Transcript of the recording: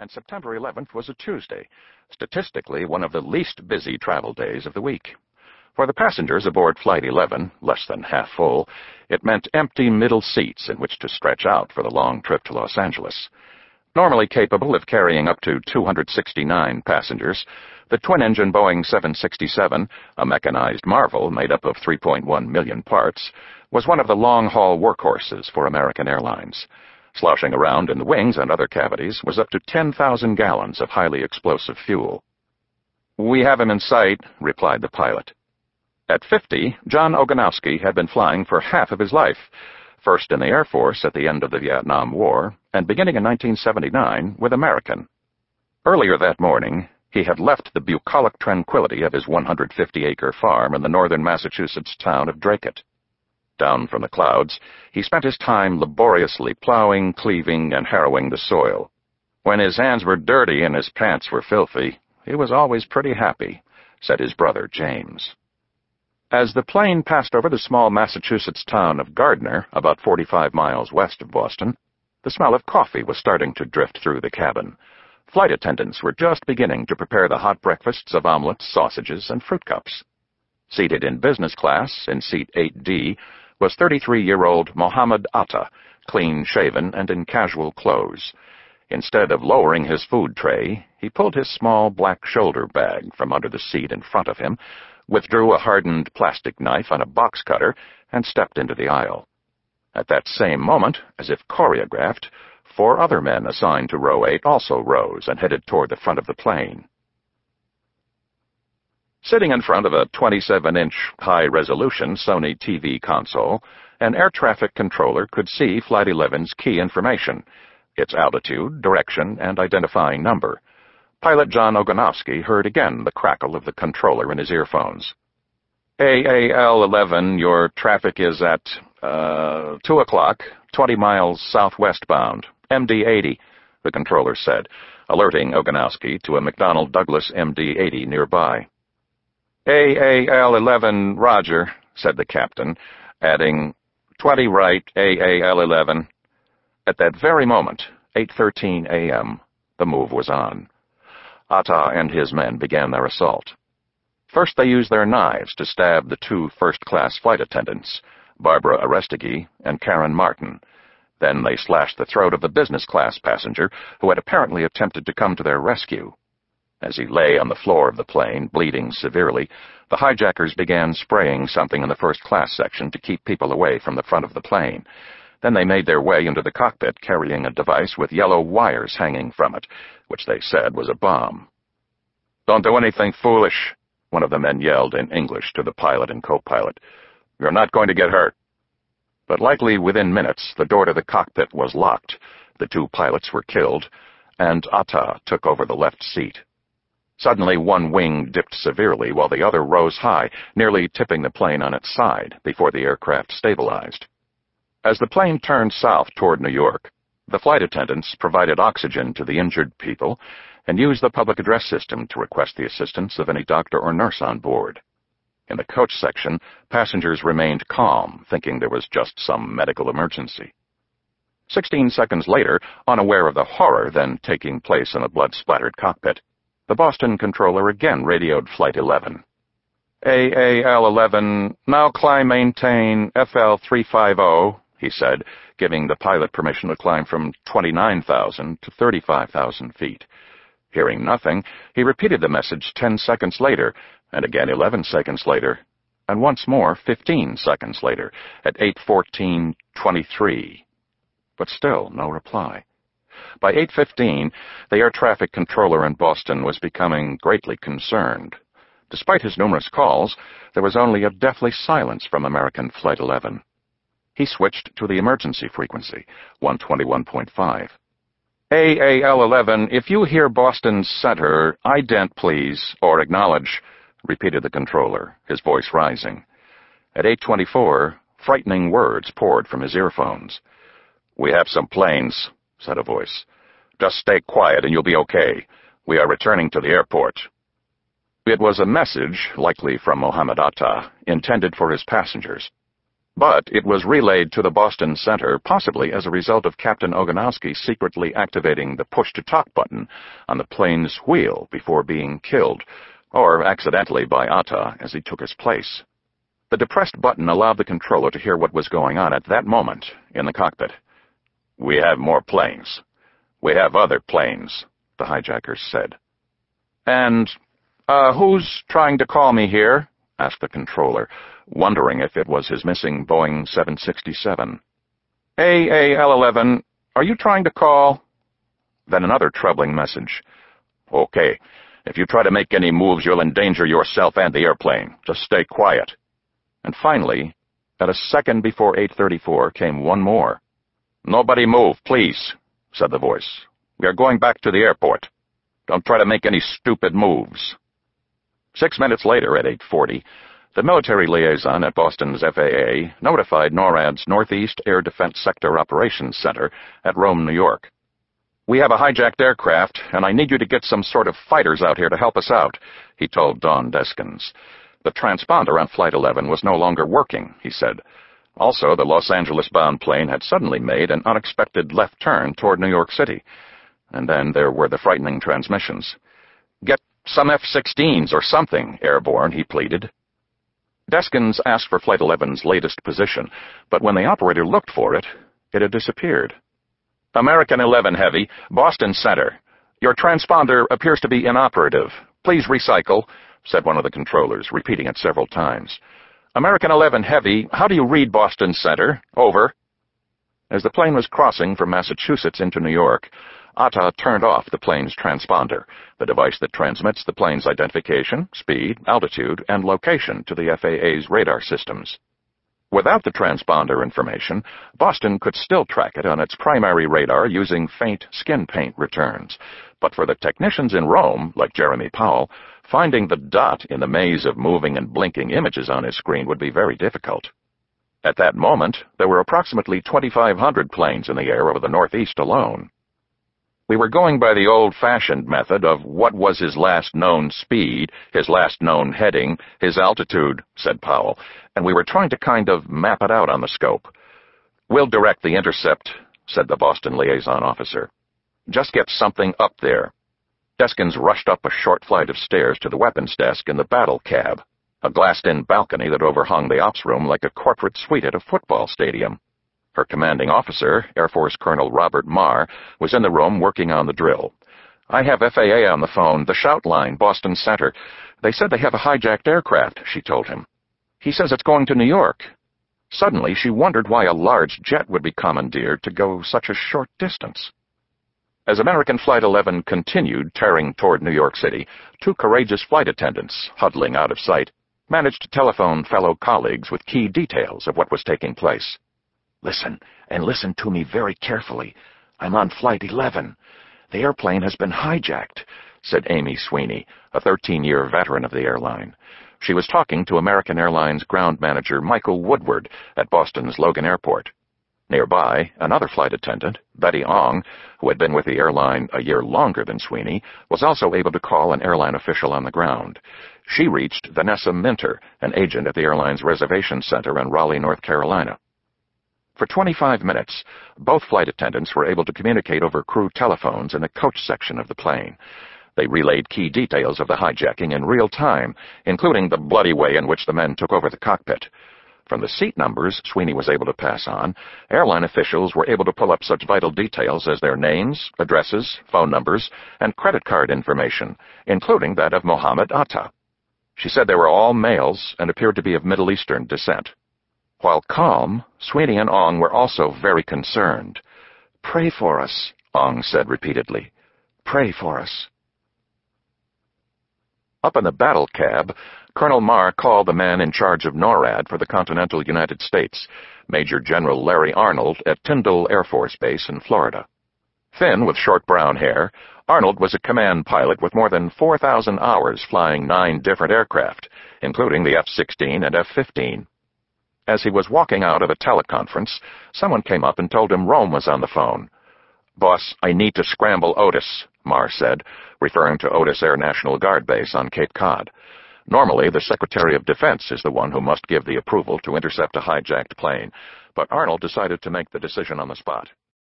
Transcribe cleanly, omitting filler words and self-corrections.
and September 11th was a Tuesday, statistically one of the least busy travel days of the week. For the passengers aboard Flight 11, less than half full, it meant empty middle seats in which to stretch out for the long trip to Los Angeles. Normally capable of carrying up to 269 passengers, the twin-engine Boeing 767, a mechanized marvel made up of 3.1 million parts, was one of the long-haul workhorses for American Airlines. Sloshing around in the wings and other cavities was up to 10,000 gallons of highly explosive fuel. "We have him in sight," replied the pilot. At 50, John Ogonowski had been flying for half of his life, first in the Air Force at the end of the Vietnam War, and beginning in 1979 with American. Earlier that morning, he had left the bucolic tranquility of his 150-acre farm in the northern Massachusetts town of Dracut. Down from the clouds, he spent his time laboriously plowing, cleaving, and harrowing the soil. When his hands were dirty and his pants were filthy, he was always pretty happy, said his brother James. As the plane passed over the small Massachusetts town of Gardner, about 45 miles west of Boston, the smell of coffee was starting to drift through the cabin. Flight attendants were just beginning to prepare the hot breakfasts of omelets, sausages, and fruit cups. Seated in business class, in seat 8D, was 33-year-old Mohammed Atta, clean-shaven and in casual clothes. Instead of lowering his food tray, he pulled his small black shoulder bag from under the seat in front of him, withdrew a hardened plastic knife and a box cutter, and stepped into the aisle. At that same moment, as if choreographed, four other men assigned to row 8 also rose and headed toward the front of the plane. Sitting in front of a 27-inch high-resolution Sony TV console, an air traffic controller could see Flight 11's key information— its altitude, direction, and identifying number. Pilot John Ogonowski heard again the crackle of the controller in his earphones. AAL-11, your traffic is at 2 o'clock, 20 miles southwestbound, MD-80, the controller said, alerting Ogonowski to a McDonnell Douglas MD-80 nearby. AAL-11, roger, said the captain, adding, 20 right, AAL-11. At that very moment, 8:13 a.m., the move was on. Atta and his men began their assault. First they used their knives to stab the two first-class flight attendants, Barbara Arestegui and Karen Martin. Then they slashed the throat of the business-class passenger, who had apparently attempted to come to their rescue. As he lay on the floor of the plane, bleeding severely, the hijackers began spraying something in the first-class section to keep people away from the front of the plane. Then they made their way into the cockpit carrying a device with yellow wires hanging from it, which they said was a bomb. "Don't do anything foolish," one of the men yelled in English to the pilot and co-pilot. "You're not going to get hurt." But likely within minutes, the door to the cockpit was locked, the two pilots were killed, and Atta took over the left seat. Suddenly one wing dipped severely while the other rose high, nearly tipping the plane on its side before the aircraft stabilized. As the plane turned south toward New York, the flight attendants provided oxygen to the injured people and used the public address system to request the assistance of any doctor or nurse on board. In the coach section, passengers remained calm, thinking there was just some medical emergency. 16 seconds later, unaware of the horror then taking place in the blood-splattered cockpit, the Boston controller again radioed Flight 11. AAL-11, now climb maintain FL-350. He said, giving the pilot permission to climb from 29,000 to 35,000 feet. Hearing nothing, he repeated the message 10 seconds later, and again 11 seconds later, and once more 15 seconds later, at 8:14:23. But still no reply. By 8:15, the air traffic controller in Boston was becoming greatly concerned. Despite his numerous calls, there was only a deathly silence from American Flight 11. He switched to the emergency frequency, 121.5. AAL-11, if you hear Boston Center, ident please, or acknowledge, repeated the controller, his voice rising. At 8:24, frightening words poured from his earphones. We have some planes, said a voice. Just stay quiet and you'll be okay. We are returning to the airport. It was a message, likely from Mohammed Atta, intended for his passengers. but it was relayed to the Boston Center, possibly as a result of Captain Ogonowski secretly activating the push-to-talk button on the plane's wheel before being killed, or accidentally by Atta as he took his place. The depressed button allowed the controller to hear what was going on at that moment in the cockpit. "We have more planes. We have other planes," the hijackers said. "And, who's trying to call me here?" asked the controller, wondering if it was his missing Boeing 767. AAL-11, are you trying to call? Then another troubling message. "Okay. If you try to make any moves, you'll endanger yourself and the airplane. Just stay quiet." And finally, at a second before 8:34, came one more. "Nobody move, please," said the voice. "We are going back to the airport. Don't try to make any stupid moves." 6 minutes later, at 8:40, the military liaison at Boston's FAA notified NORAD's Northeast Air Defense Sector Operations Center at Rome, New York. "We have a hijacked aircraft, and I need you to get some sort of fighters out here to help us out," he told Don Deskins. The transponder on Flight 11 was no longer working, he said. Also, the Los Angeles-bound plane had suddenly made an unexpected left turn toward New York City. And then there were the frightening transmissions. "Get some F-16s or something airborne," he pleaded. Deskins asked for Flight 11's latest position, but when the operator looked for it, it had disappeared. "American 11 Heavy, Boston Center. Your transponder appears to be inoperative. Please recycle," said one of the controllers, repeating it several times. "American 11 Heavy, how do you read Boston Center? Over." As the plane was crossing from Massachusetts into New York, Atta turned off the plane's transponder, the device that transmits the plane's identification, speed, altitude, and location to the FAA's radar systems. Without the transponder information, Boston could still track it on its primary radar using faint skin paint returns. But for the technicians in Rome, like Jeremy Powell, finding the dot in the maze of moving and blinking images on his screen would be very difficult. At that moment, there were approximately 2,500 planes in the air over the Northeast alone. "We were going by the old-fashioned method of what was his last known speed, his last known heading, his altitude," said Powell, "and we were trying to kind of map it out on the scope." "We'll direct the intercept," said the Boston liaison officer. "Just get something up there." Deskins rushed up a short flight of stairs to the weapons desk in the battle cab, a glassed-in balcony that overhung the ops room like a corporate suite at a football stadium. Her commanding officer, Air Force Colonel Robert Marr, was in the room working on the drill. "I have FAA on the phone, the shout line, Boston Center. They said they have a hijacked aircraft," she told him. "He says it's going to New York." Suddenly, she wondered why a large jet would be commandeered to go such a short distance. As American Flight 11 continued tearing toward New York City, two courageous flight attendants, huddling out of sight, managed to telephone fellow colleagues with key details of what was taking place. "Listen, and listen to me very carefully. I'm on Flight 11. The airplane has been hijacked," said Amy Sweeney, a 13-year veteran of the airline. She was talking to American Airlines ground manager Michael Woodward at Boston's Logan Airport. Nearby, another flight attendant, Betty Ong, who had been with the airline a year longer than Sweeney, was also able to call an airline official on the ground. She reached Vanessa Minter, an agent at the airline's reservation center in Raleigh, North Carolina. For 25 minutes, both flight attendants were able to communicate over crew telephones in the coach section of the plane. They relayed key details of the hijacking in real time, including the bloody way in which the men took over the cockpit. From the seat numbers Sweeney was able to pass on, airline officials were able to pull up such vital details as their names, addresses, phone numbers, and credit card information, including that of Mohammed Atta. She said they were all males and appeared to be of Middle Eastern descent. While calm, Sweeney and Ong were also very concerned. "Pray for us," Ong said repeatedly. "Pray for us." Up in the battle cab, Colonel Marr called the man in charge of NORAD for the continental United States, Major General Larry Arnold, at Tyndall Air Force Base in Florida. Thin with short brown hair, Arnold was a command pilot with more than 4,000 hours flying 9 different aircraft, including the F-16 and F-15. As he was walking out of a teleconference, someone came up and told him Rome was on the phone. "Boss, I need to scramble Otis," Marr said, referring to Otis Air National Guard Base on Cape Cod. Normally, the Secretary of Defense is the one who must give the approval to intercept a hijacked plane, but Arnold decided to make the decision on the spot.